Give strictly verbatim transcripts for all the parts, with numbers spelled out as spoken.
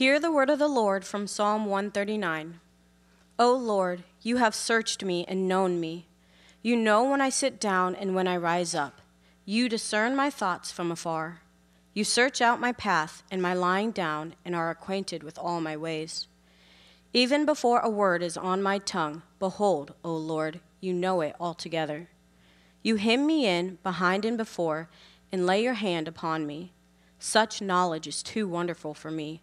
Hear the word of the Lord from Psalm one thirty-nine. O Lord, you have searched me and known me. You know when I sit down and when I rise up. You discern my thoughts from afar. You search out my path and my lying down and are acquainted with all my ways. Even before a word is on my tongue, behold, O Lord, you know it altogether. You hem me in behind and before and lay your hand upon me. Such knowledge is too wonderful for me.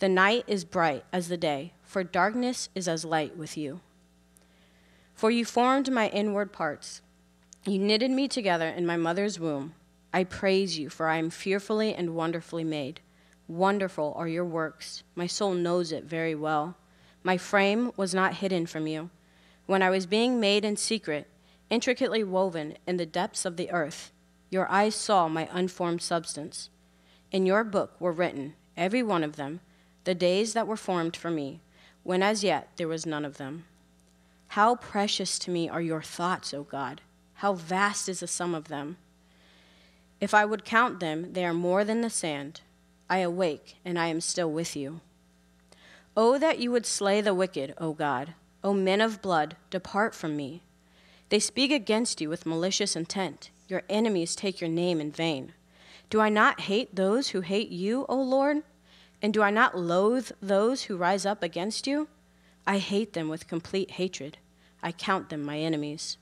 The night is bright as the day, for darkness is as light with you. For you formed my inward parts. You knitted me together in my mother's womb. I praise you, for I am fearfully and wonderfully made. Wonderful are your works. My soul knows it very well. My frame was not hidden from you. When I was being made in secret, intricately woven in the depths of the earth, your eyes saw my unformed substance. In your book were written, every one of them, the days that were formed for me, when as yet there was none of them. How precious to me are your thoughts, O God! How vast is the sum of them! If I would count them, they are more than the sand. I awake, and I am still with you. O that you would slay the wicked, O God! O men of blood, depart from me. They speak against you with malicious intent. Your enemies take your name in vain. Do I not hate those who hate you, O Lord? And do I not loathe those who rise up against you? I hate them with complete hatred. I count them my enemies.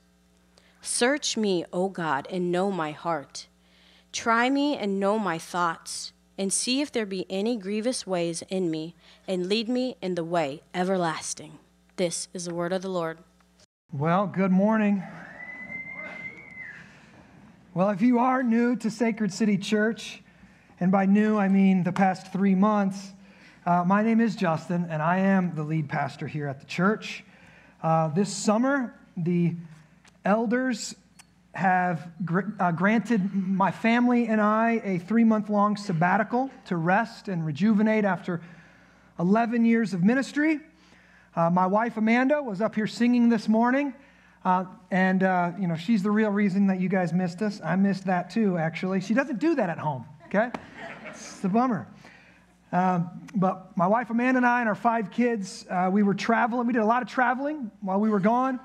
Search me, O God, and know my heart. Try me and know my thoughts, and see if there be any grievous ways in me, and lead me in the way everlasting. This is the word of the Lord. Well, good morning. Well, if you are new to Sacred City Church, and by new, I mean the past three months. Uh, my name is Justin, and I am the lead pastor here at the church. Uh, this summer, the elders have gr- uh, granted my family and I a three-month-long sabbatical to rest and rejuvenate after eleven years of ministry. Uh, my wife, Amanda, was up here singing this morning, Uh, and uh, you know she's the real reason that you guys missed us. I missed that too, actually. She doesn't do that at home, okay? It's a bummer. Um, but my wife Amanda and I and our five kids, uh, we were traveling. We did a lot of traveling while we were gone.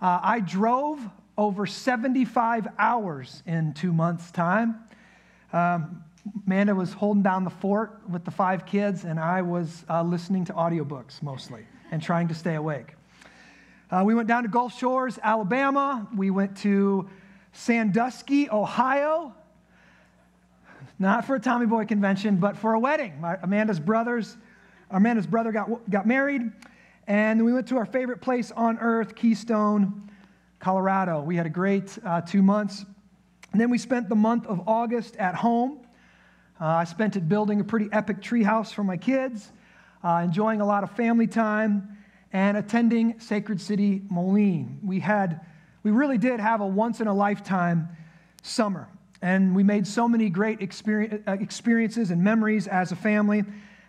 Uh, I drove over seventy-five hours in two months' time. Um, Amanda was holding down the fort with the five kids, and I was uh, listening to audiobooks mostly and trying to stay awake. Uh, we went down to Gulf Shores, Alabama. We went to Sandusky, Ohio. Not for a Tommy Boy convention, but for a wedding. My, Amanda's brothers, Amanda's brother got, got married. And we went to our favorite place on earth, Keystone, Colorado. We had a great uh, two months. And then we spent the month of August at home. Uh, I spent it building a pretty epic treehouse for my kids, uh, enjoying a lot of family time, and attending Sacred City Moline. We had, we really did have a once-in-a-lifetime summer, and we made so many great experience, experiences and memories as a family,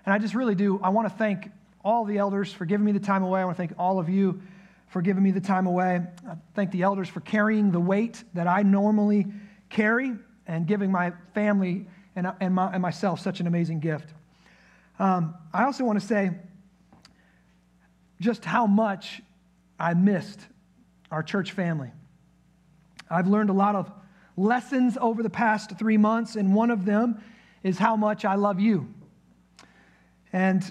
and I just really do, I want to thank all the elders for giving me the time away. I want to thank all of you for giving me the time away. I thank the elders for carrying the weight that I normally carry and giving my family and, and, my, and myself such an amazing gift. Um, I also want to say just how much I missed our church family. I've learned a lot of lessons over the past three months, and one of them is how much I love you. And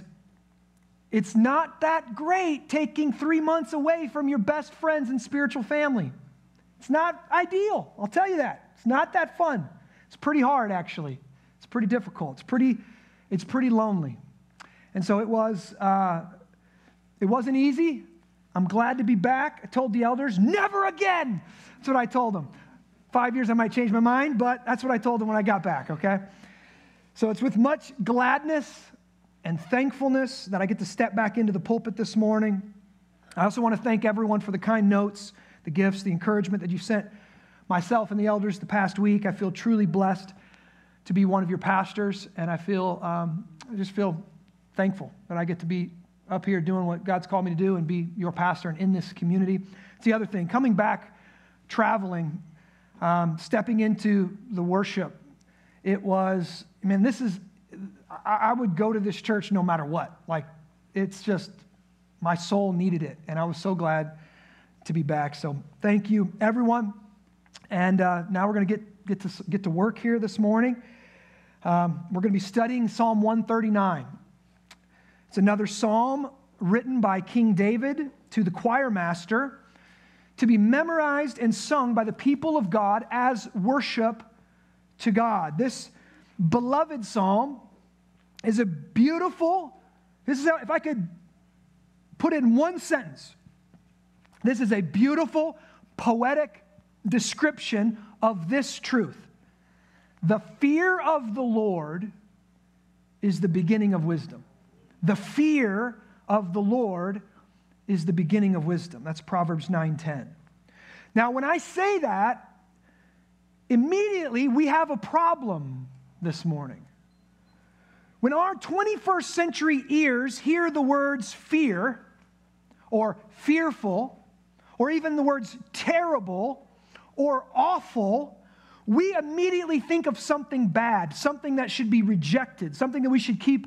it's not that great taking three months away from your best friends and spiritual family. It's not ideal, I'll tell you that. It's not that fun. It's pretty hard, actually. It's pretty difficult. It's pretty, it's pretty lonely. And so it was... Uh, It wasn't easy. I'm glad to be back. I told the elders, never again. That's what I told them. Five years, I might change my mind, but that's what I told them when I got back, okay? So it's with much gladness and thankfulness that I get to step back into the pulpit this morning. I also want to thank everyone for the kind notes, the gifts, the encouragement that you sent myself and the elders the past week. I feel truly blessed to be one of your pastors, and I feel um, I just feel thankful that I get to be up here doing what God's called me to do and be your pastor and in this community. It's the other thing, coming back, traveling, um, stepping into the worship. It was, I mean, this is, I, I would go to this church no matter what. Like, it's just, my soul needed it, and I was so glad to be back. So thank you, everyone. And uh, now we're going to get get to get to work here this morning. Um, we're going to be studying Psalm one thirty-nine. It's another psalm written by King David to the choir master to be memorized and sung by the people of God as worship to God. This beloved psalm is a beautiful. This is how, if I could. Put in one sentence, this is a beautiful, poetic description of this truth. The fear of the Lord is the beginning of wisdom. The fear of the Lord is the beginning of wisdom. That's Proverbs nine ten. Now, when I say that, immediately we have a problem this morning. When our twenty-first century ears hear the words fear, or fearful, or even the words terrible, or awful, we immediately think of something bad, something that should be rejected, something that we should keep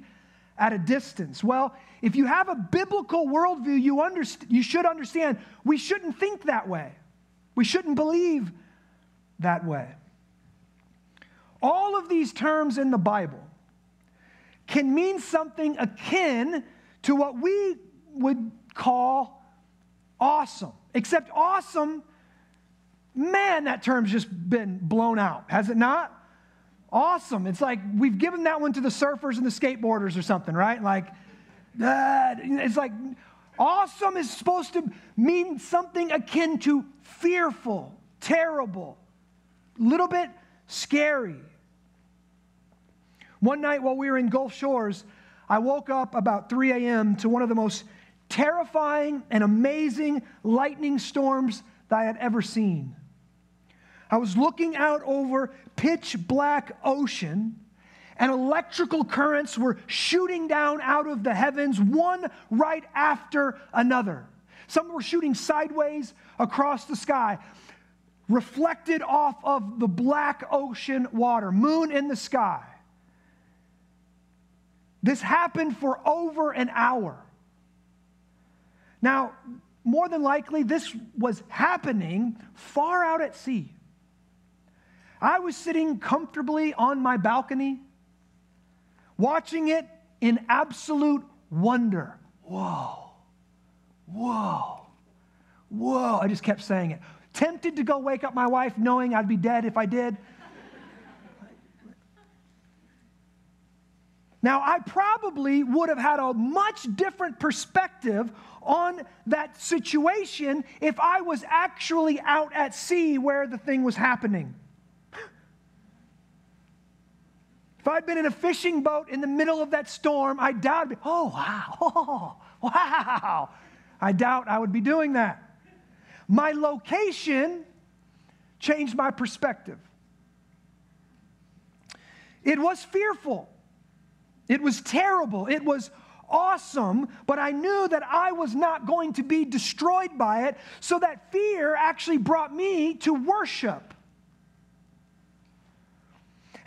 at a distance. Well, if you have a biblical worldview, you, underst- you should understand we shouldn't think that way. We shouldn't believe that way. All of these terms in the Bible can mean something akin to what we would call awesome. Except awesome, man, that term's just been blown out, has it not? Awesome. It's like we've given that one to the surfers and the skateboarders or something, right? Like, uh, it's like awesome is supposed to mean something akin to fearful, terrible, a little bit scary. One night while we were in Gulf Shores, I woke up about three a.m. to one of the most terrifying and amazing lightning storms that I had ever seen. I was looking out over pitch black ocean, and electrical currents were shooting down out of the heavens, one right after another. Some were shooting sideways across the sky, reflected off of the black ocean water, moon in the sky. This happened for over an hour. Now, more than likely, this was happening far out at sea. I was sitting comfortably on my balcony, watching it in absolute wonder. Whoa, whoa, whoa. I just kept saying it. Tempted to go wake up my wife, knowing I'd be dead if I did. Now, I probably would have had a much different perspective on that situation if I was actually out at sea where the thing was happening. If I'd been in a fishing boat in the middle of that storm, I doubt, oh, wow, oh, wow. I doubt I would be doing that. My location changed my perspective. It was fearful. It was terrible. It was awesome, but I knew that I was not going to be destroyed by it, so that fear actually brought me to worship.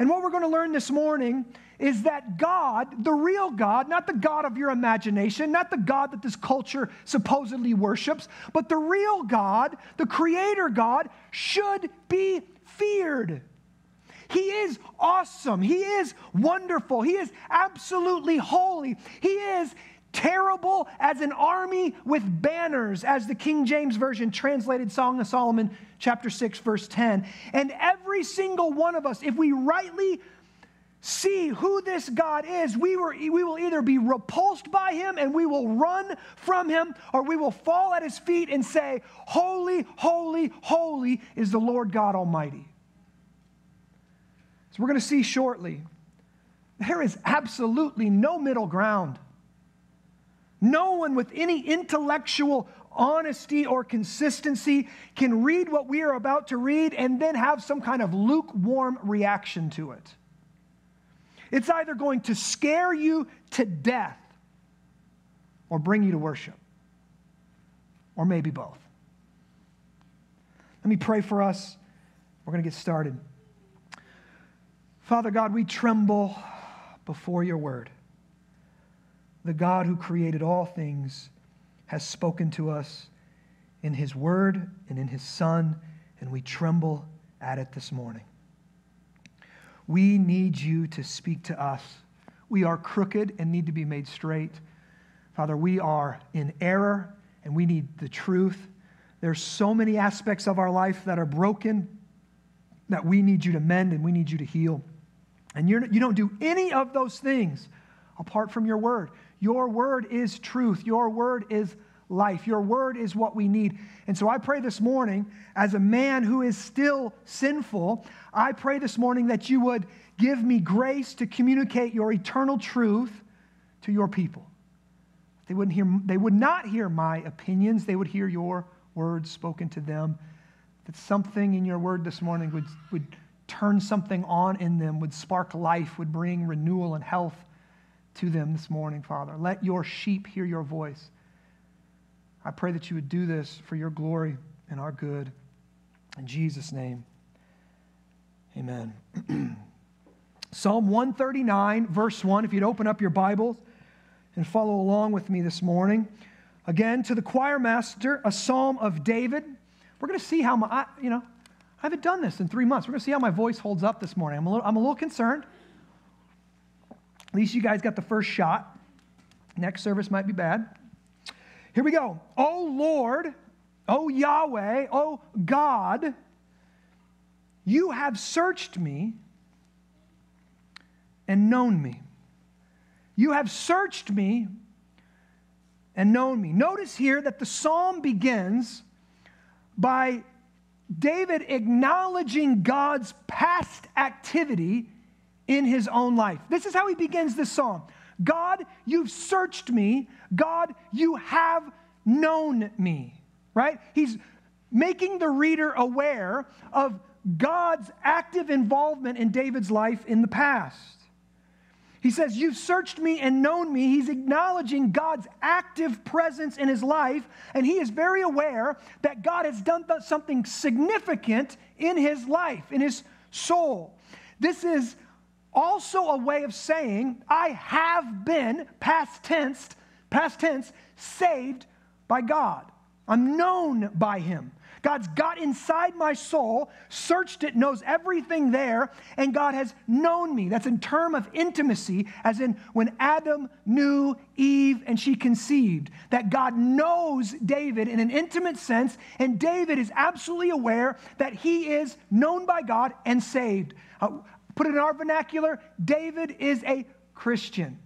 And what we're going to learn this morning is that God, the real God, not the God of your imagination, not the God that this culture supposedly worships, but the real God, the Creator God, should be feared. He is awesome. He is wonderful. He is absolutely holy. He is terrible as an army with banners, as the King James Version translated Song of Solomon, chapter six, verse ten. And every single one of us, if we rightly see who this God is, we were, we will either be repulsed by him and we will run from him, or we will fall at his feet and say, holy, holy, holy is the Lord God Almighty. We're going to see shortly There is absolutely no middle ground. No one with any intellectual honesty or consistency can read what we are about to read and then have some kind of lukewarm reaction to it. It's either going to scare you to death or bring you to worship, or maybe both. Let me pray for us. We're going to get started. Father God, we tremble before your word. The God who created all things has spoken to us in his word and in his son, and we tremble at it this morning. We need you to speak to us. We are crooked and need to be made straight. Father, we are in error and we need the truth. There's so many aspects of our life that are broken that we need you to mend and we need you to heal. And you're, you don't do any of those things apart from your word. Your word is truth. Your word is life. Your word is what we need. And so I pray this morning, as a man who is still sinful, I pray this morning that you would give me grace to communicate your eternal truth to your people. They wouldn't hear, they would not hear my opinions. They would hear your words spoken to them. That something in your word this morning would, would turn something on in them, would spark life, would bring renewal and health to them this morning, Father. Let your sheep hear your voice. I pray that you would do this for your glory and our good. In Jesus' name, amen. Psalm one thirty-nine, verse one, if you'd open up your Bibles and follow along with me this morning. Again, to the choir master, a psalm of David. We're going to see how my, I, you know, I haven't done this in three months. We're going to see how my voice holds up this morning. I'm a little, I'm a little concerned. At least you guys got the first shot. Next service might be bad. Here we go. O Lord, O Yahweh, O God, you have searched me and known me. You have searched me and known me. Notice here that the psalm begins by David acknowledging God's past activity in his own life. This is how he begins this psalm. God, you've searched me. God, you have known me, right? He's making the reader aware of God's active involvement in David's life in the past. He says, you've searched me and known me. He's acknowledging God's active presence in his life, and he is very aware that God has done something significant in his life, in his soul. This is also a way of saying, I have been, past tense, past tense, saved by God. I'm known by him. God's got inside my soul, searched it, knows everything there, and God has known me. That's in term of intimacy, as in when Adam knew Eve and she conceived, that God knows David in an intimate sense, and David is absolutely aware that he is known by God and saved. Uh, Put it in our vernacular, David is a Christian.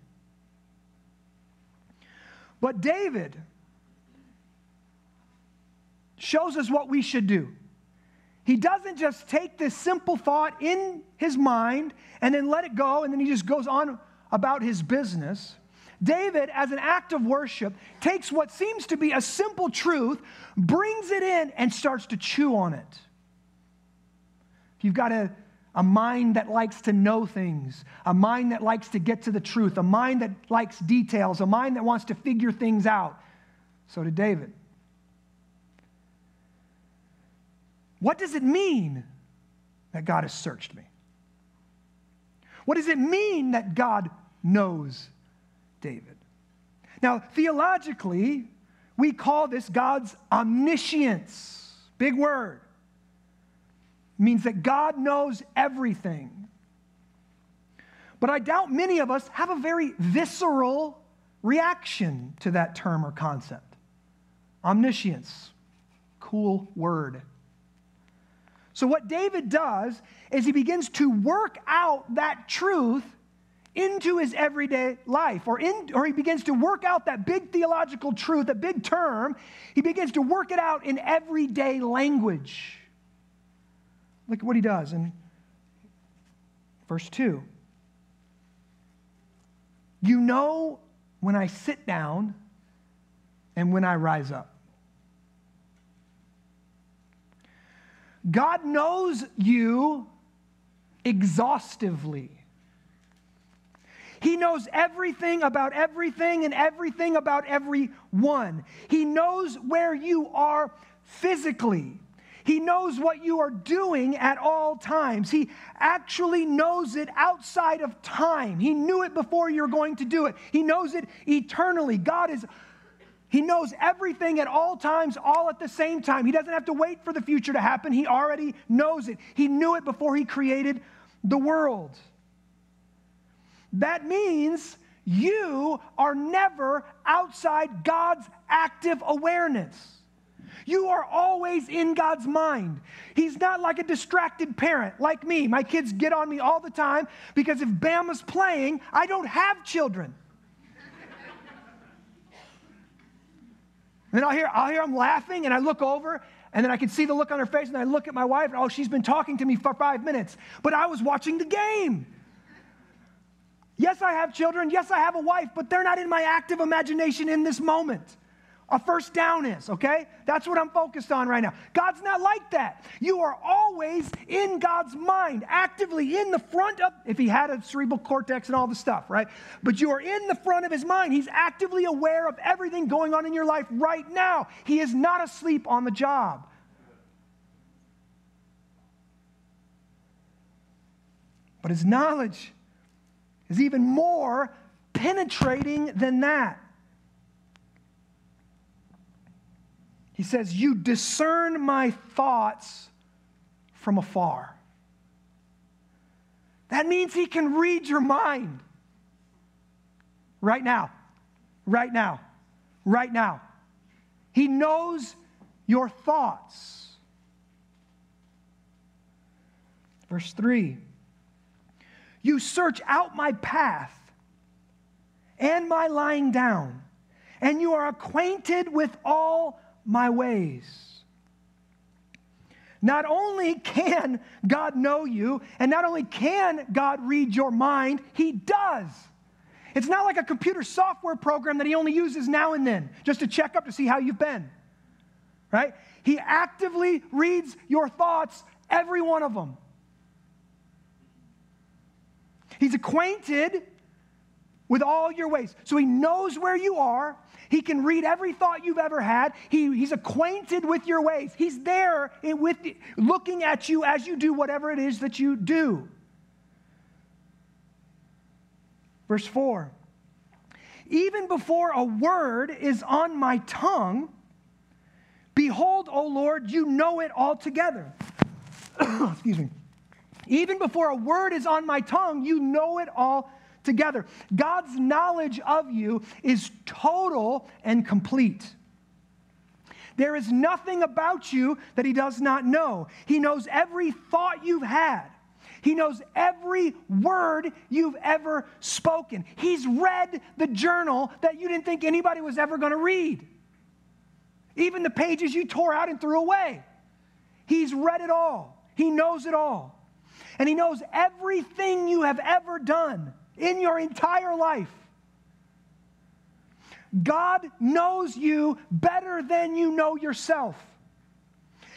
But David shows us what we should do. He doesn't just take this simple thought in his mind and then let it go, and then he just goes on about his business. David, as an act of worship, takes what seems to be a simple truth, brings it in, and starts to chew on it. You've got to a mind that likes to know things, a mind that likes to get to the truth, a mind that likes details, a mind that wants to figure things out. So did David. What does it mean that God has searched me? What does it mean that God knows David? Now, theologically, we call this God's omniscience. Big word. Means that God knows everything. But I doubt many of us have a very visceral reaction to that term or concept. Omniscience. Cool word. So what David does is he begins to work out that truth into his everyday life, or, in, or he begins to work out that big theological truth, that big term. He begins to work it out in everyday language. Look at what he does in verse two. You know when I sit down and when I rise up. God knows you exhaustively. He knows everything about everything and everything about everyone. He knows where you are physically. He knows what you are doing at all times. He actually knows it outside of time. He knew it before you're going to do it. He knows it eternally. God is, he knows everything at all times, all at the same time. He doesn't have to wait for the future to happen. He already knows it. He knew it before he created the world. That means you are never outside God's active awareness. You are always in God's mind. He's not like a distracted parent like me. My kids get on me all the time because if Bama's playing, I don't have children. And then I'll hear, I'll hear them laughing and I look over and then I can see the look on her face and I look at my wife and oh, she's been talking to me for five minutes, but I was watching the game. Yes, I have children. Yes, I have a wife, but they're not in my active imagination in this moment. A first down is, okay? That's what I'm focused on right now. God's not like that. You are always in God's mind, actively in the front of, if he had a cerebral cortex and all the stuff, right? But you are in the front of his mind. He's actively aware of everything going on in your life right now. He is not asleep on the job. But his knowledge is even more penetrating than that. He says, you discern my thoughts from afar. That means he can read your mind. Right now, right now, right now. He knows your thoughts. Verse three, you search out my path and my lying down, and you are acquainted with all my ways. Not only can God know you, and not only can God read your mind, he does. It's not like a computer software program that he only uses now and then, just to check up to see how you've been, right? He actively reads your thoughts, every one of them. He's acquainted with all your ways. So he knows where you are. He can read every thought you've ever had. He, he's acquainted with your ways. He's there in, with, looking at you as you do whatever it is that you do. Verse four, even before a word is on my tongue, behold, O Lord, you know it altogether. Excuse me. Even before a word is on my tongue, you know it all together. God's knowledge of you is total and complete. There is nothing about you that he does not know. He knows every thought you've had. He knows every word you've ever spoken. He's read the journal that you didn't think anybody was ever going to read. Even the pages you tore out and threw away. He's read it all. He knows it all. And he knows everything you have ever done in your entire life. God knows you better than you know yourself.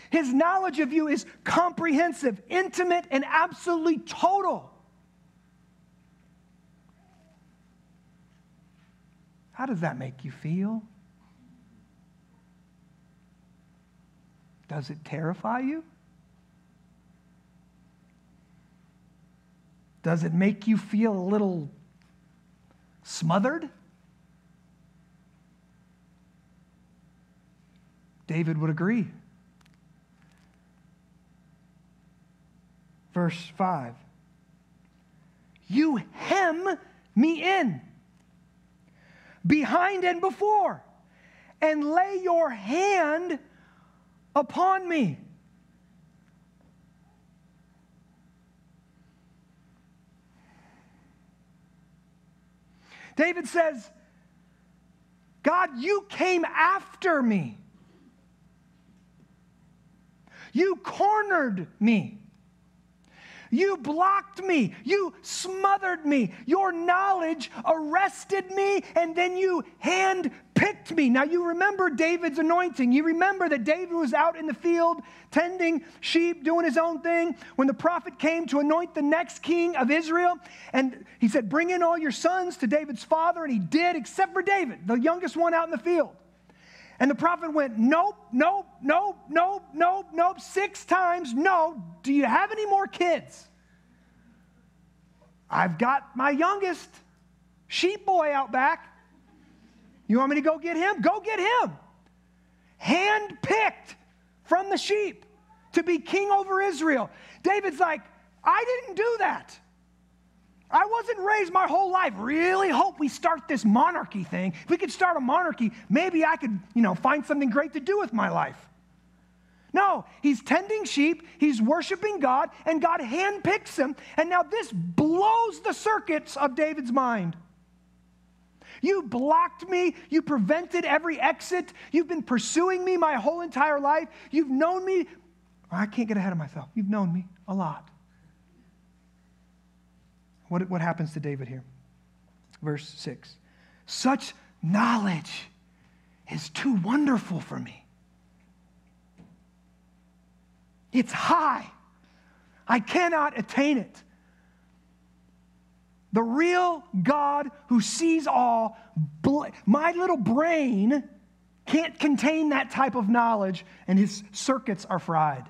His knowledge of you is comprehensive, intimate, and absolutely total. How does that make you feel? Does it terrify you? Does it make you feel a little smothered? David would agree. Verse five, you hem me in behind and before, and lay your hand upon me. David says, God, you came after me. You cornered me. You blocked me. You smothered me. Your knowledge arrested me, and then you handpicked me. Now, you remember David's anointing. You remember that David was out in the field tending sheep, doing his own thing, when the prophet came to anoint the next king of Israel. And he said, bring in all your sons to David's father. And he did, except for David, the youngest one out in the field. And the prophet went, nope, nope, nope, nope, nope, nope, six times, no. Do you have any more kids? I've got my youngest sheep boy out back. You want me to go get him? Go get him. Handpicked from the sheep to be king over Israel. David's like, I didn't do that. I wasn't raised my whole life. Really hope we start this monarchy thing. If we could start a monarchy, maybe I could, you know, find something great to do with my life. No, he's tending sheep, he's worshiping God, and God handpicks him. And now this blows the circuits of David's mind. You blocked me. You prevented every exit. You've been pursuing me my whole entire life. You've known me. I can't get ahead of myself. You've known me a lot. What, what happens to David here? Verse six. Such knowledge is too wonderful for me. It's high. I cannot attain it. The real God who sees all, my little brain can't contain that type of knowledge, and his circuits are fried.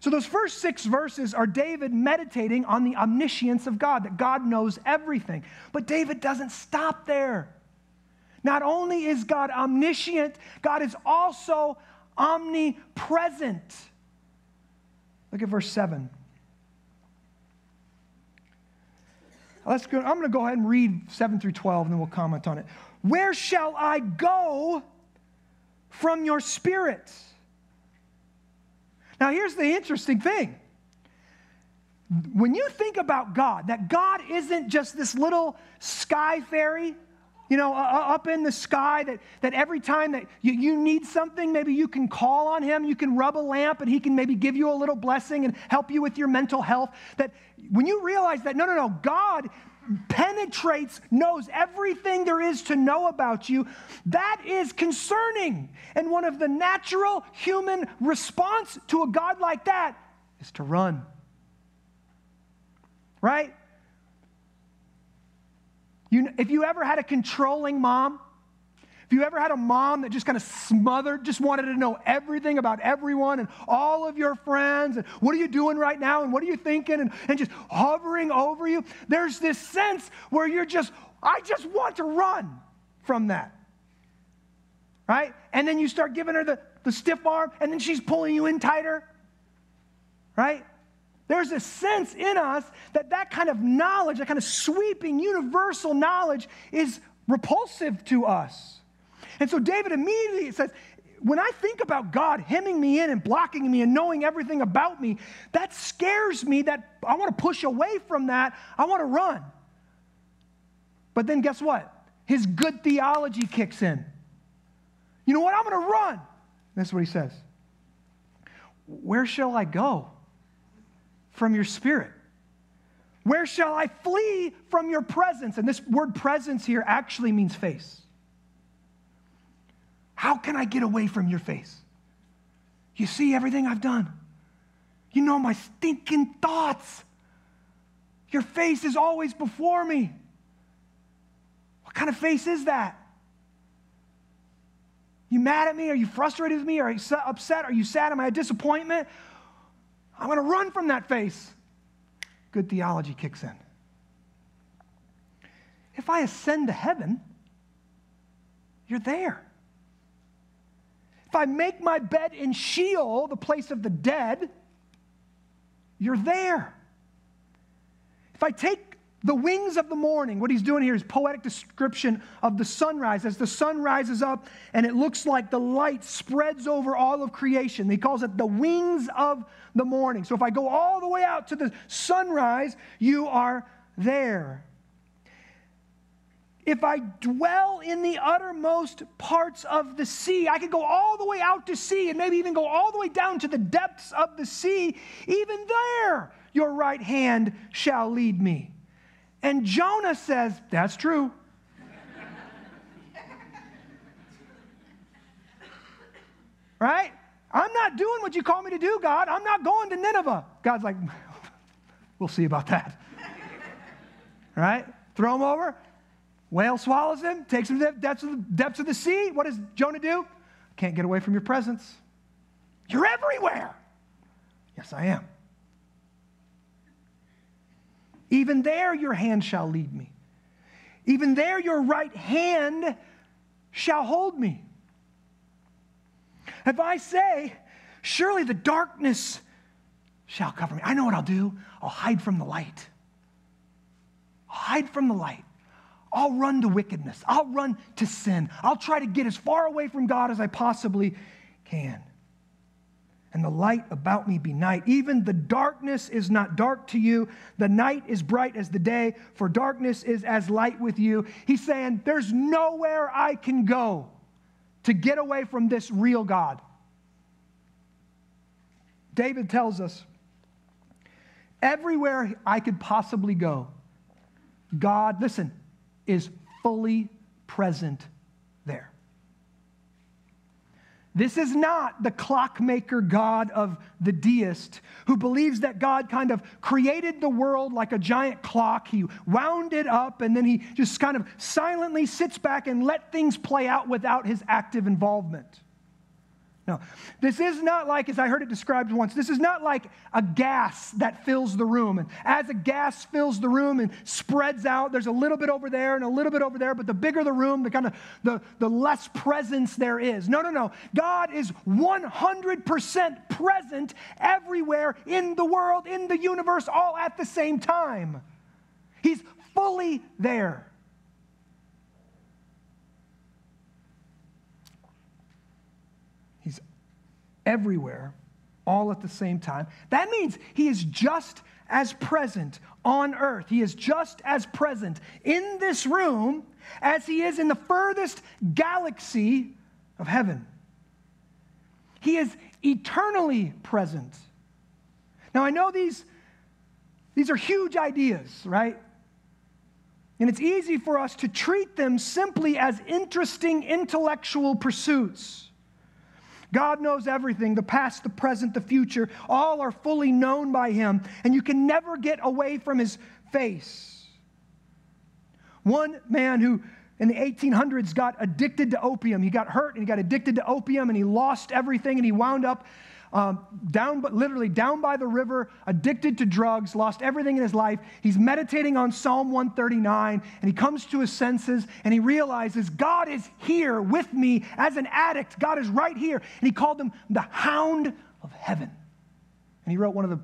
So those first six verses are David meditating on the omniscience of God, that God knows everything. But David doesn't stop there. Not only is God omniscient, God is also omnipresent. Look at verse seven. Let's go, I'm going to go ahead and read seven through twelve, and then we'll comment on it. Where shall I go from your spirit? Now, here's the interesting thing. When you think about God, that God isn't just this little sky fairy, you know, uh, up in the sky, that, that every time that you, you need something, maybe you can call on him, you can rub a lamp, and he can maybe give you a little blessing and help you with your mental health. That when you realize that, no, no, no, God penetrates, knows everything there is to know about you, that is concerning. And one of the natural human response to a God like that is to run. Right? You, if you ever had a controlling mom, if you ever had a mom that just kind of smothered, just wanted to know everything about everyone and all of your friends, and what are you doing right now, and what are you thinking, and, and just hovering over you, there's this sense where you're just, I just want to run from that, right? And then you start giving her the, the stiff arm, and then she's pulling you in tighter, right? There's a sense in us that that kind of knowledge, that kind of sweeping universal knowledge, is repulsive to us. And so David immediately says, when I think about God hemming me in and blocking me and knowing everything about me, that scares me, that I want to push away from that. I want to run. But then guess what? His good theology kicks in. You know what? I'm going to run. That's what he says. Where shall I go from your spirit? Where shall I flee from your presence? And this word presence here actually means face. How can I get away from your face? You see everything I've done. You know my stinking thoughts. Your face is always before me. What kind of face is that? You mad at me? Are you frustrated with me? Are you upset? Are you sad? Am I a disappointment? I'm going to run from that face. Good theology kicks in. If I ascend to heaven, you're there. If I make my bed in Sheol, the place of the dead, you're there. If I take the wings of the morning, what he's doing here is poetic description of the sunrise. As the sun rises up and it looks like the light spreads over all of creation. He calls it the wings of the morning. So if I go all the way out to the sunrise, you are there. If I dwell in the uttermost parts of the sea, I could go all the way out to sea and maybe even go all the way down to the depths of the sea. Even there, your right hand shall lead me. And Jonah says, that's true. Right? I'm not doing what you call me to do, God. I'm not going to Nineveh. God's like, we'll see about that. Right? Throw him over. Whale swallows him, takes him to the depths of the, depths of the sea. What does Jonah do? Can't get away from your presence. You're everywhere. Yes, I am. Even there your hand shall lead me. Even there your right hand shall hold me. If I say, surely the darkness shall cover me. I know what I'll do. I'll hide from the light. I'll hide from the light. I'll run to wickedness. I'll run to sin. I'll try to get as far away from God as I possibly can. And the light about me be night. Even the darkness is not dark to you. The night is bright as the day, for darkness is as light with you. He's saying, there's nowhere I can go to get away from this real God. David tells us, everywhere I could possibly go, God, listen, is fully present there. This is not the clockmaker God of the deist who believes that God kind of created the world like a giant clock. He wound it up and then he just kind of silently sits back and let things play out without his active involvement. No, this is not like, as I heard it described once, this is not like a gas that fills the room. And as a gas fills the room and spreads out, there's a little bit over there and a little bit over there, but the bigger the room, the kind of the, the less presence there is. No, no, no. God is one hundred percent present everywhere in the world, in the universe, all at the same time. He's fully there. Everywhere, all at the same time. That means he is just as present on earth. He is just as present in this room as he is in the furthest galaxy of heaven. He is eternally present. Now, I know these, these are huge ideas, right? And it's easy for us to treat them simply as interesting intellectual pursuits. God knows everything, the past, the present, the future. All are fully known by him, and you can never get away from his face. One man who in the eighteen hundreds got addicted to opium. He got hurt, and he got addicted to opium, and he lost everything, and he wound up um, down, but literally down by the river, addicted to drugs, lost everything in his life. He's meditating on Psalm one thirty-nine, and he comes to his senses, and he realizes God is here with me as an addict. God is right here. And he called him the Hound of Heaven. And he wrote one of the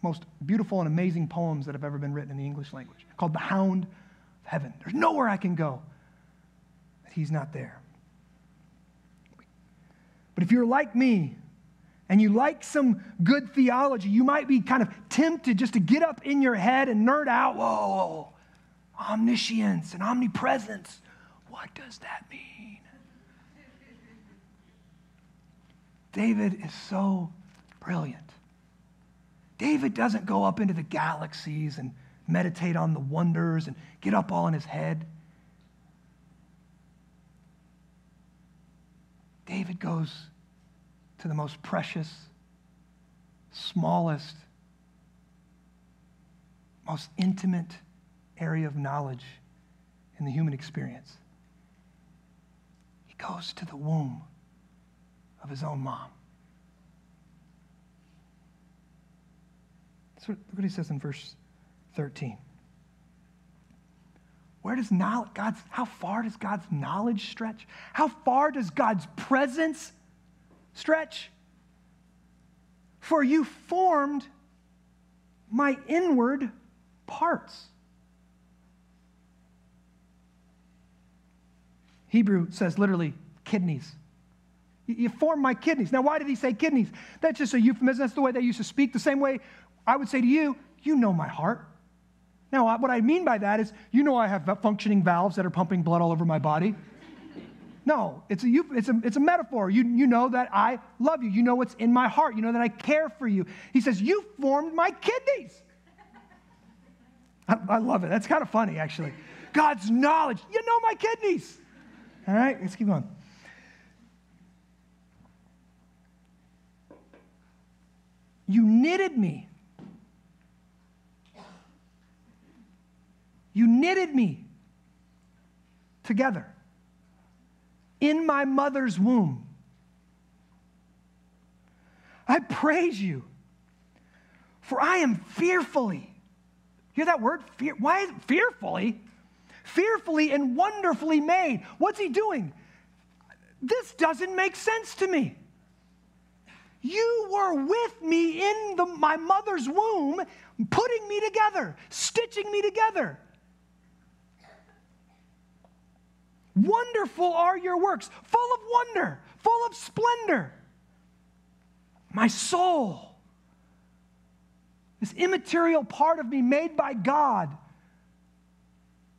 most beautiful and amazing poems that have ever been written in the English language, called The Hound of Heaven. There's nowhere I can go that he's not there. But if you're like me, and you like some good theology, you might be kind of tempted just to get up in your head and nerd out, whoa, omniscience and omnipresence. What does that mean? David is so brilliant. David doesn't go up into the galaxies and meditate on the wonders and get up all in his head. David goes to the most precious, smallest, most intimate area of knowledge in the human experience. He goes to the womb of his own mom. So look what he says in verse thirteen. Where does knowledge, God's, how far does God's knowledge stretch? How far does God's presence stretch? Stretch. For you formed my inward parts. Hebrew says literally kidneys. You formed my kidneys. Now, why did he say kidneys? That's just a euphemism. That's the way they used to speak. The same way I would say to you, you know my heart. Now, what I mean by that is, you know I have functioning valves that are pumping blood all over my body. No, it's a, it's a, it's a metaphor. You, you know that I love you. You know what's in my heart. You know that I care for you. He says, you formed my kidneys. I, I love it. That's kind of funny, actually. God's knowledge. You know my kidneys. All right, let's keep going. You knitted me. You knitted me together in my mother's womb. I praise you, for I am fearfully. Hear that word? Fear. Why is it fearfully? Fearfully and wonderfully made. What's he doing? This doesn't make sense to me. You were with me in the, my mother's womb, putting me together, stitching me together. Wonderful are your works, full of wonder, full of splendor. My soul, this immaterial part of me made by God,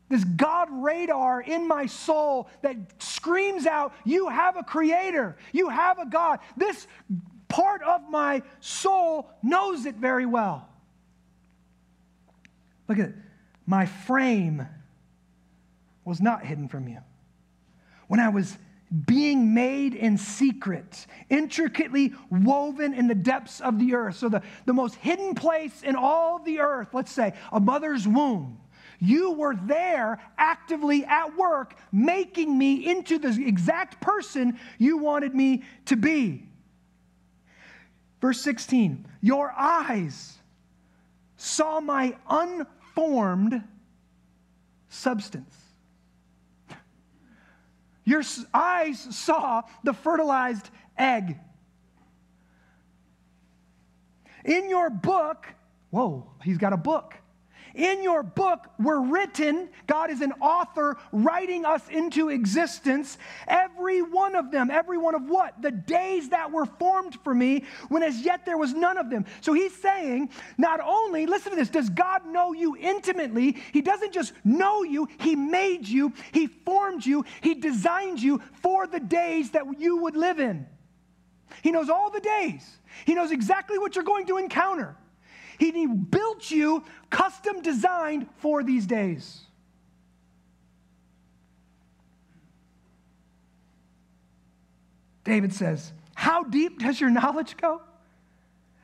this God radar in my soul that screams out, you have a creator, you have a God. This part of my soul knows it very well. Look at it. My frame was not hidden from you. When I was being made in secret, intricately woven in the depths of the earth, so the, the most hidden place in all the earth, let's say, a mother's womb, you were there actively at work making me into the exact person you wanted me to be. Verse sixteen, your eyes saw my unformed substance. Your eyes saw the fertilized egg. In your book, whoa, he's got a book. In your book were written, God is an author writing us into existence, every one of them, every one of what? The days that were formed for me, when as yet there was none of them. So he's saying, not only, listen to this, does God know you intimately? He doesn't just know you, he made you, he formed you, he designed you for the days that you would live in. He knows all the days. He knows exactly what you're going to encounter. He built you custom designed for these days. David says, how deep does your knowledge go?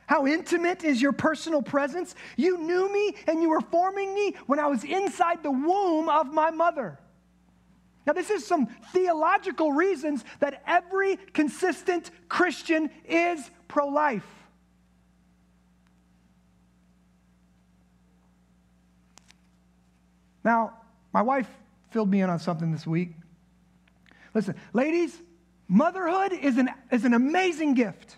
How intimate is your personal presence? You knew me and you were forming me when I was inside the womb of my mother. Now, this is some theological reasons that every consistent Christian is pro-life. Now, my wife filled me in on something this week. Listen, ladies, motherhood is an, is an amazing gift.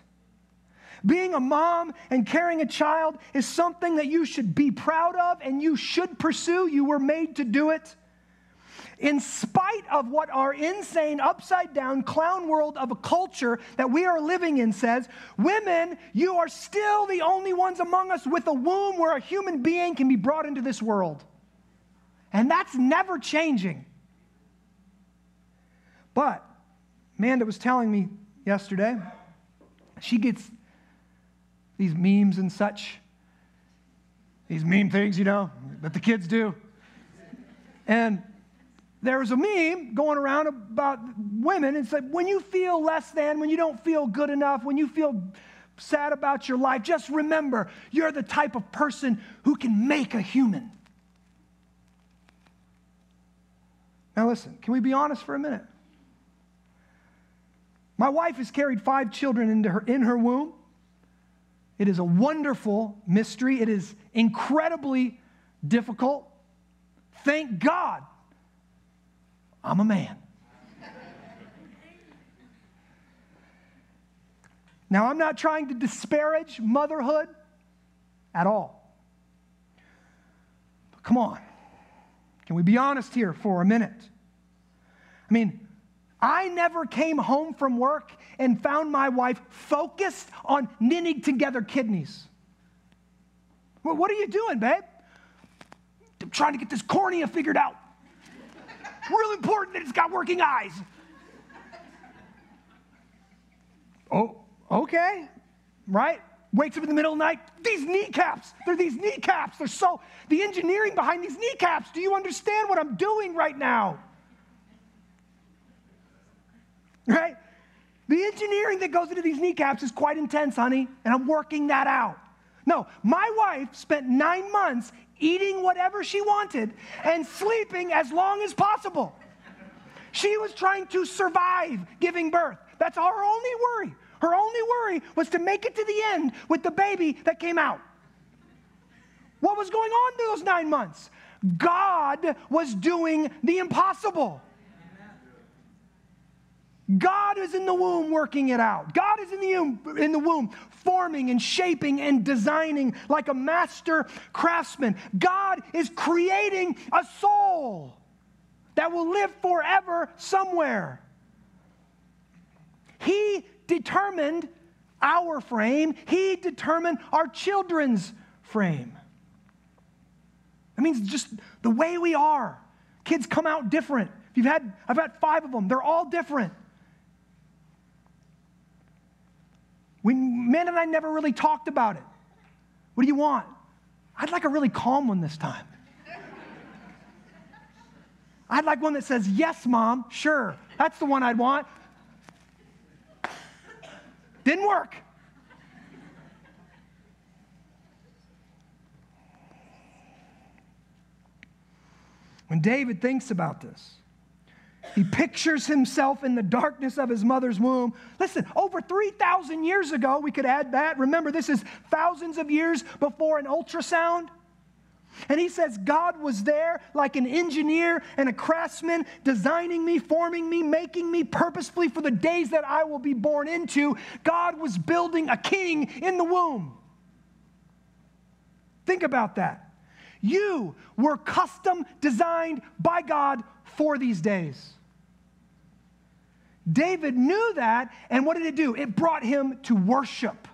Being a mom and carrying a child is something that you should be proud of and you should pursue. You were made to do it. In spite of what our insane, upside-down clown world of a culture that we are living in says, women, you are still the only ones among us with a womb where a human being can be brought into this world. And that's never changing. But Amanda was telling me yesterday, she gets these memes and such, these meme things, you know, that the kids do. And there was a meme going around about women, and it's like, when you feel less than, when you don't feel good enough, when you feel sad about your life, just remember, you're the type of person who can make a human. Now listen, can we be honest for a minute? My wife has carried five children into her, in her womb. It is a wonderful mystery. It is incredibly difficult. Thank God I'm a man. Now, I'm not trying to disparage motherhood at all. But come on. Can we be honest here for a minute? I mean, I never came home from work and found my wife focused on knitting together kidneys. Well, what are you doing, babe? I'm trying to get this cornea figured out. Really important that it's got working eyes. oh, okay, right? Wakes up in the middle of the night, these kneecaps, they're these kneecaps. They're so, the engineering behind these kneecaps, do you understand what I'm doing right now? Right? The engineering that goes into these kneecaps is quite intense, honey, and I'm working that out. No, my wife spent nine months eating whatever she wanted and sleeping as long as possible. She was trying to survive giving birth. That's our only worry. Her only worry was to make it to the end with the baby that came out. What was going on through those nine months? God was doing the impossible. God is in the womb working it out. God is in the, in the womb forming and shaping and designing like a master craftsman. God is creating a soul that will live forever somewhere. He determined our frame. He determined our children's frame. That means just the way we are. Kids come out different. If you've had, I've had five of them. They're all different. We, Amanda and I never really talked about it. What do you want? I'd like a really calm one this time. I'd like one that says, yes, Mom, sure. That's the one I'd want. Didn't work. When David thinks about this, he pictures himself in the darkness of his mother's womb. Listen, over three thousand years ago, we could add that. Remember, this is thousands of years before an ultrasound. And he says, God was there like an engineer and a craftsman, designing me, forming me, making me purposefully for the days that I will be born into. God was building a king in the womb. Think about that. You were custom designed by God for these days. David knew that, and what did it do? It brought him to worship.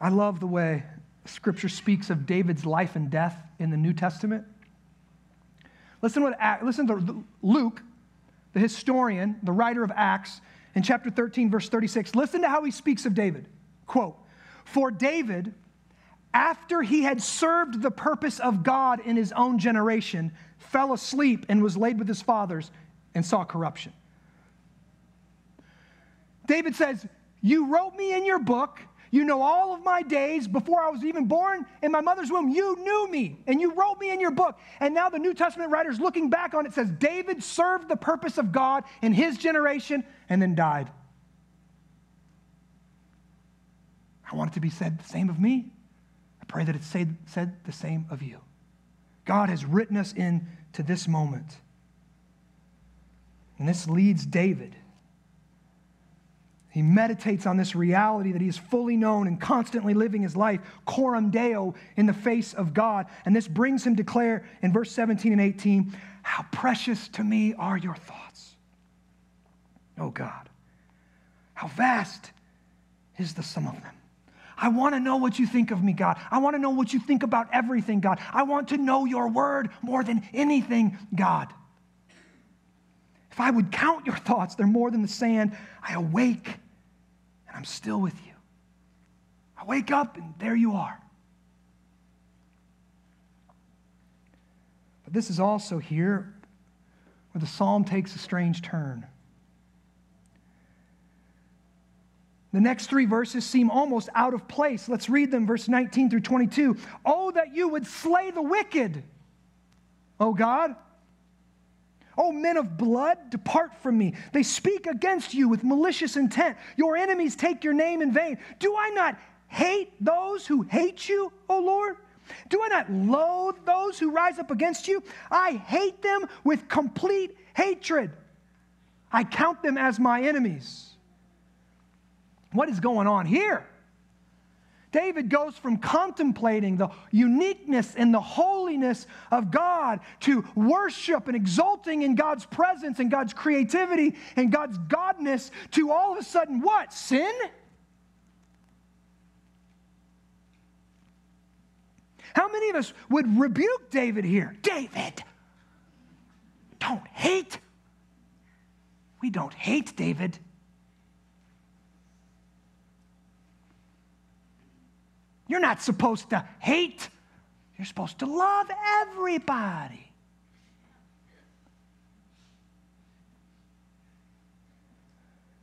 I love the way Scripture speaks of David's life and death in the New Testament. Listen, what, listen to Luke, the historian, the writer of Acts, in chapter thirteen, verse thirty-six. Listen to how he speaks of David. Quote, "For David, after he had served the purpose of God in his own generation, fell asleep and was laid with his fathers and saw corruption." David says, you wrote me in your book. You know all of my days before I was even born in my mother's womb. You knew me, and you wrote me in your book. And now the New Testament writer's looking back on it says, David served the purpose of God in his generation and then died. I want it to be said the same of me. I pray that it's said, said the same of you. God has written us into this moment. And this leads David. He meditates on this reality that he is fully known and constantly living his life, coram Deo, in the face of God. And this brings him to declare in verse seventeen and eighteen, "How precious to me are your thoughts, O God. How vast is the sum of them." I want to know what you think of me, God. I want to know what you think about everything, God. I want to know your word more than anything, God. If I would count your thoughts, they're more than the sand. I awake and I'm still with you. I wake up and there you are. But this is also here where the psalm takes a strange turn. The next three verses seem almost out of place. Let's read them, verse nineteen through twenty-two. "Oh, that you would slay the wicked, O God. O men of blood, depart from me. They speak against you with malicious intent. Your enemies take your name in vain. Do I not hate those who hate you, O Lord? Do I not loathe those who rise up against you? I hate them with complete hatred. I count them as my enemies." What is going on here? David goes from contemplating the uniqueness and the holiness of God to worship and exulting in God's presence and God's creativity and God's godness to all of a sudden what? Sin? How many of us would rebuke David here? David, don't hate. We don't hate, David. You're not supposed to hate. You're supposed to love everybody.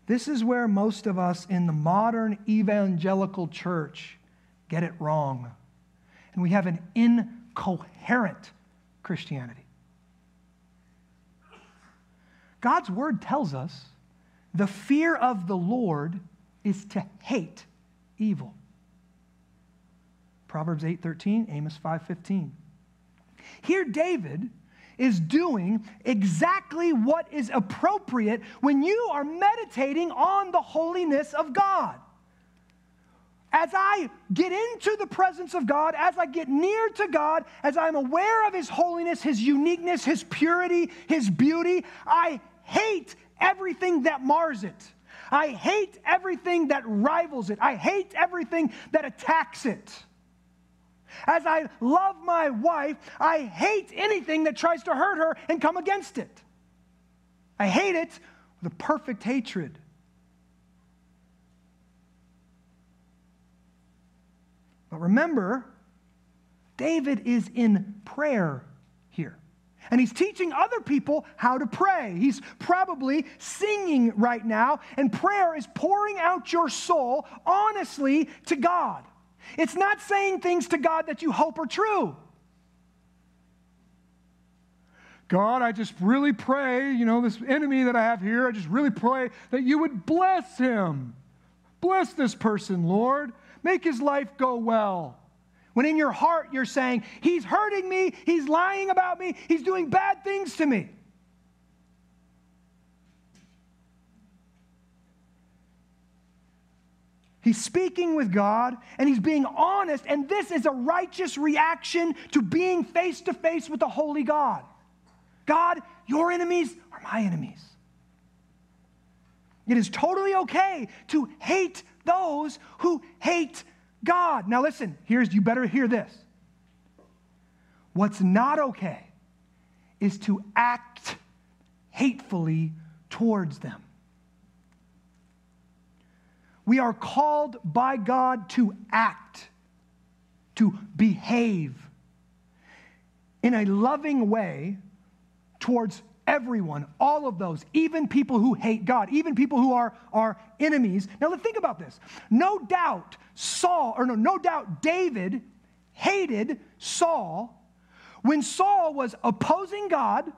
This is where most of us in the modern evangelical church get it wrong. And we have an incoherent Christianity. God's word tells us the fear of the Lord is to hate evil. Proverbs eight thirteen, Amos five fifteen. Here David is doing exactly what is appropriate when you are meditating on the holiness of God. As I get into the presence of God, as I get near to God, as I'm aware of His holiness, His uniqueness, His purity, His beauty, I hate everything that mars it. I hate everything that rivals it. I hate everything that attacks it. As I love my wife, I hate anything that tries to hurt her and come against it. I hate it with a perfect hatred. But remember, David is in prayer here. And he's teaching other people how to pray. He's probably singing right now, and prayer is pouring out your soul honestly to God. It's not saying things to God that you hope are true. God, I just really pray, you know, this enemy that I have here, I just really pray that you would bless him. Bless this person, Lord. Make his life go well. When in your heart you're saying, he's hurting me, he's lying about me, he's doing bad things to me. He's speaking with God, and he's being honest, and this is a righteous reaction to being face-to-face with the holy God. God, your enemies are my enemies. It is totally okay to hate those who hate God. Now listen, here's, you better hear this. What's not okay is to act hatefully towards them. We are called by God to act, to behave in a loving way towards everyone, all of those, even people who hate God, even people who are our enemies. Now think about this. No doubt Saul, or no, no doubt David hated Saul when Saul was opposing God,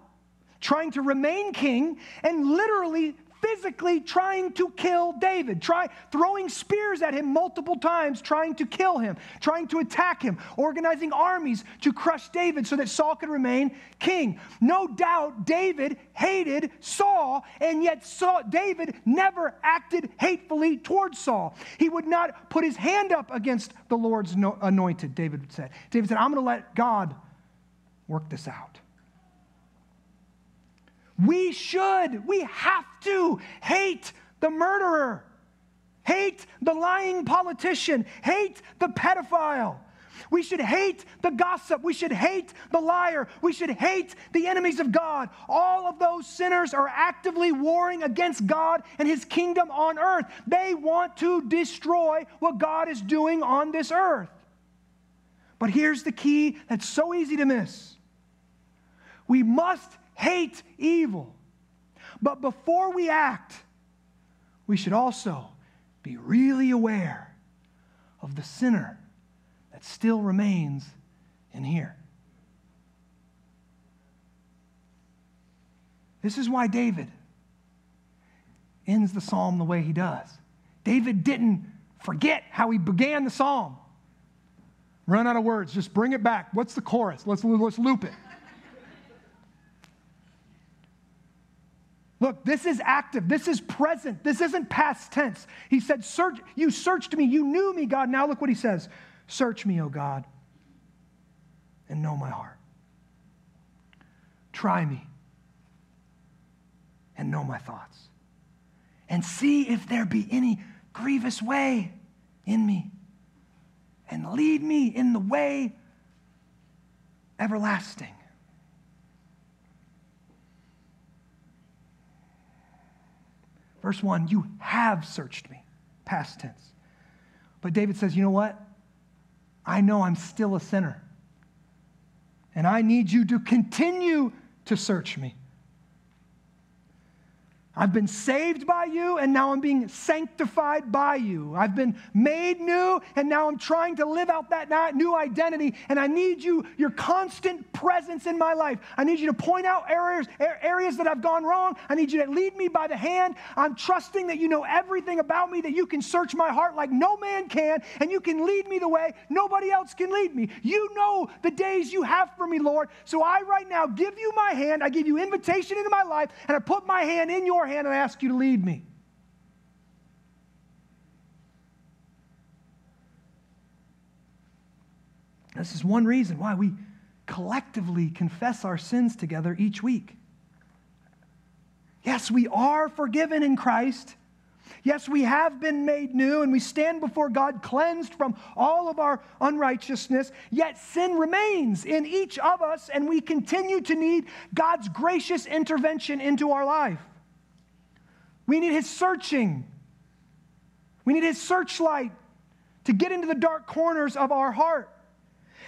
trying to remain king, and literally physically trying to kill David, try, throwing spears at him multiple times, trying to kill him, trying to attack him, organizing armies to crush David so that Saul could remain king. No doubt David hated Saul, and yet Saul, David never acted hatefully towards Saul. He would not put his hand up against the Lord's anointed, David said. David said, I'm going to let God work this out. We should, we have to hate the murderer, hate the lying politician, hate the pedophile. We should hate the gossip. We should hate the liar. We should hate the enemies of God. All of those sinners are actively warring against God and His kingdom on earth. They want to destroy what God is doing on this earth. But here's the key that's so easy to miss. We must hate evil. But before we act, we should also be really aware of the sinner that still remains in here. This is why David ends the psalm the way he does. David didn't forget how he began the psalm. Run out of words, just bring it back. What's the chorus? Let's, let's loop it. Look, this is active. This is present. This isn't past tense. He said, search, you searched me. You knew me, God. Now look what he says. Search me, O God, and know my heart. Try me and know my thoughts. And see if there be any grievous way in me. And lead me in the way everlasting. Verse one, you have searched me, past tense. But David says, you know what? I know I'm still a sinner, and I need you to continue to search me. I've been saved by you, and now I'm being sanctified by you. I've been made new, and now I'm trying to live out that new identity, and I need you, your constant presence in my life. I need you to point out areas, areas that I've gone wrong. I need you to lead me by the hand. I'm trusting that you know everything about me, that you can search my heart like no man can, and you can lead me the way nobody else can lead me. You know the days you have for me, Lord, so I right now give you my hand. I give you invitation into my life, and I put my hand in your hand and I ask you to lead me. This is one reason why we collectively confess our sins together each week. Yes, we are forgiven in Christ. Yes, we have been made new, and we stand before God cleansed from all of our unrighteousness, yet sin remains in each of us, and we continue to need God's gracious intervention into our life. We need his searching. We need his searchlight to get into the dark corners of our heart.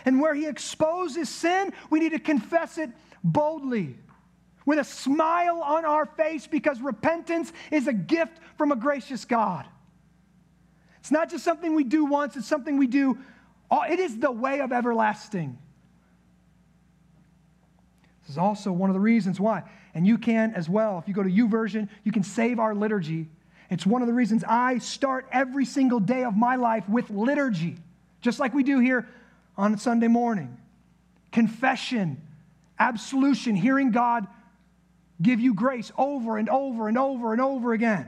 And where he exposes sin, we need to confess it boldly, with a smile on our face, because repentance is a gift from a gracious God. It's not just something we do once, it's something we do all. It is the way of everlasting. This is also one of the reasons why. And you can as well. If you go to YouVersion, you can save our liturgy. It's one of the reasons I start every single day of my life with liturgy, just like we do here on Sunday morning. Confession, absolution, hearing God give you grace over and over and over and over again.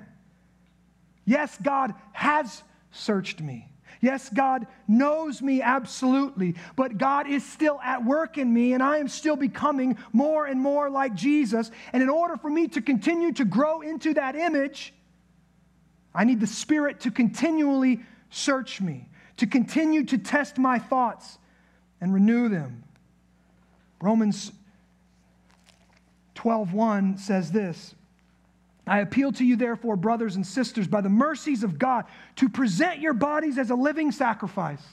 Yes, God has searched me. Yes, God knows me absolutely, but God is still at work in me, and I am still becoming more and more like Jesus. And in order for me to continue to grow into that image, I need the Spirit to continually search me, to continue to test my thoughts and renew them. Romans twelve one says this, I appeal to you, therefore, brothers and sisters, by the mercies of God, to present your bodies as a living sacrifice,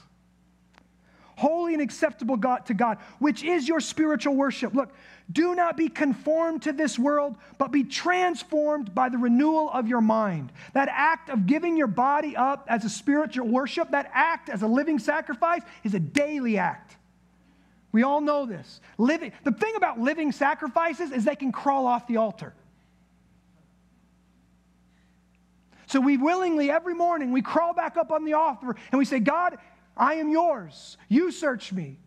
holy and acceptable God to God, which is your spiritual worship. Look, do not be conformed to this world, but be transformed by the renewal of your mind. That act of giving your body up as a spiritual worship, that act as a living sacrifice, is a daily act. We all know this. Living, the thing about living sacrifices is they can crawl off the altar. So we willingly, every morning, we crawl back up on the altar and we say, God, I am yours. You search me.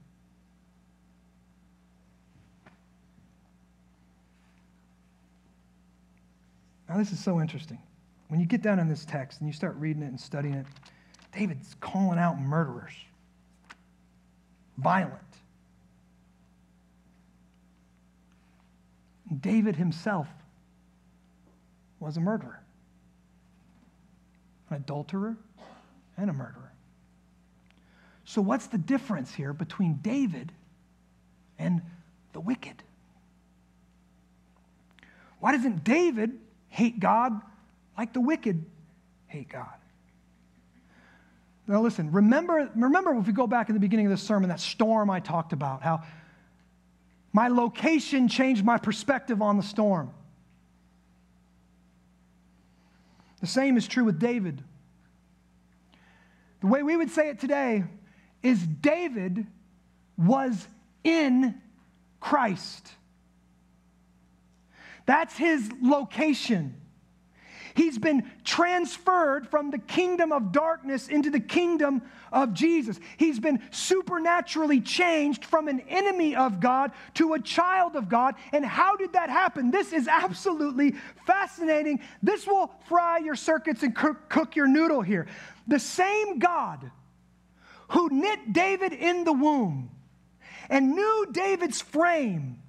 Now, this is so interesting. When you get down in this text and you start reading it and studying it, David's calling out murderers, violent. David himself was a murderer. An adulterer and a murderer. So what's the difference here between David and the wicked? Why doesn't David hate God like the wicked hate God? Now listen, remember, remember if we go back in the beginning of this sermon, that storm I talked about, how my location changed my perspective on the storm. The same is true with David. The way we would say it today is David was in Christ. That's his location. He's been transferred from the kingdom of darkness into the kingdom of Jesus. He's been supernaturally changed from an enemy of God to a child of God. And how did that happen? This is absolutely fascinating. This will fry your circuits and cook your noodle here. The same God who knit David in the womb and knew David's frame,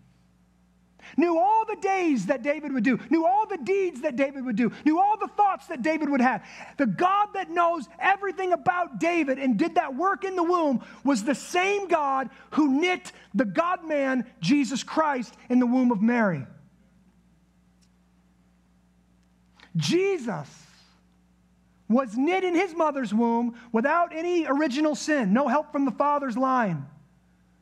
knew all the days that David would do, knew all the deeds that David would do, knew all the thoughts that David would have. The God that knows everything about David and did that work in the womb was the same God who knit the God-man, Jesus Christ, in the womb of Mary. Jesus was knit in his mother's womb without any original sin, no help from the Father's line.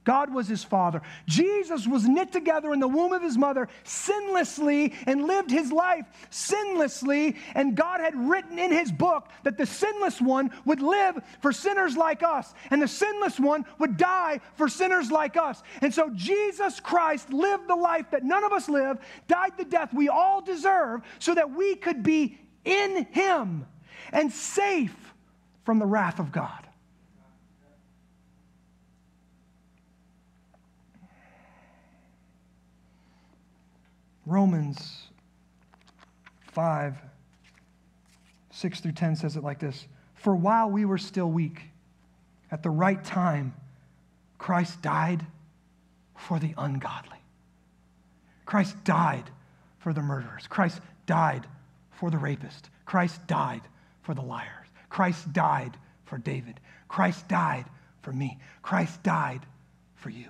God was his Father. Jesus was knit together in the womb of his mother sinlessly and lived his life sinlessly, and God had written in his book that the sinless one would live for sinners like us, and the sinless one would die for sinners like us. And so Jesus Christ lived the life that none of us live, died the death we all deserve, so that we could be in him and safe from the wrath of God. Romans five, six through ten says it like this. For while we were still weak, at the right time, Christ died for the ungodly. Christ died for the murderers. Christ died for the rapist. Christ died for the liars. Christ died for David. Christ died for me. Christ died for you.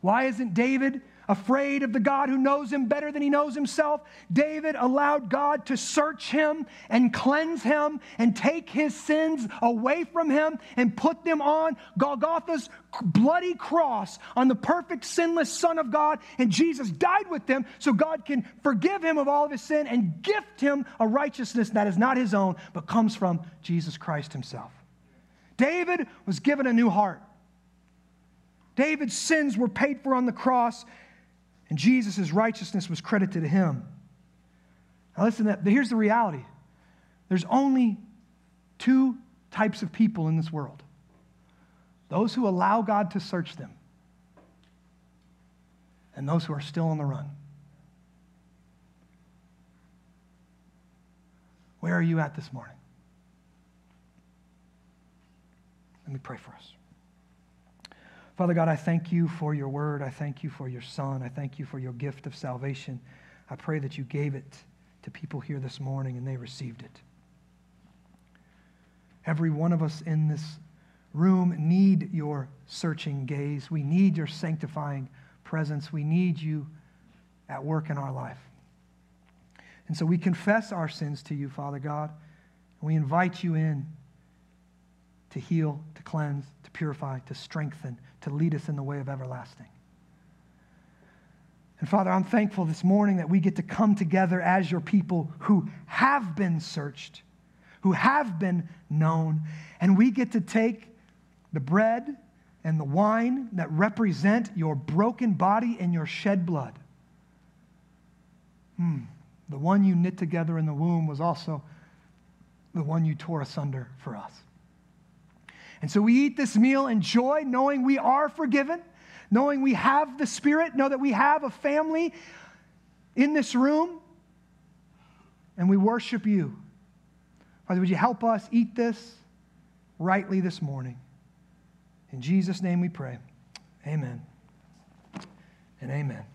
Why isn't David afraid of the God who knows him better than he knows himself? David allowed God to search him and cleanse him and take his sins away from him and put them on Golgotha's bloody cross on the perfect, sinless Son of God. And Jesus died with them so God can forgive him of all of his sin and gift him a righteousness that is not his own but comes from Jesus Christ himself. David was given a new heart. David's sins were paid for on the cross, and Jesus' righteousness was credited to him. Now listen, here's the reality. There's only two types of people in this world. Those who allow God to search them, and those who are still on the run. Where are you at this morning? Let me pray for us. Father God, I thank you for your word. I thank you for your Son. I thank you for your gift of salvation. I pray that you gave it to people here this morning and they received it. Every one of us in this room need your searching gaze. We need your sanctifying presence. We need you at work in our life. And so we confess our sins to you, Father God. And we invite you in to heal, to cleanse, to purify, to strengthen, to lead us in the way of everlasting. And Father, I'm thankful this morning that we get to come together as your people who have been searched, who have been known, and we get to take the bread and the wine that represent your broken body and your shed blood. Hmm. The one you knit together in the womb was also the one you tore asunder for us. And so we eat this meal in joy, knowing we are forgiven, knowing we have the Spirit, know that we have a family in this room, and we worship you. Father, would you help us eat this rightly this morning? In Jesus' name we pray. Amen and amen.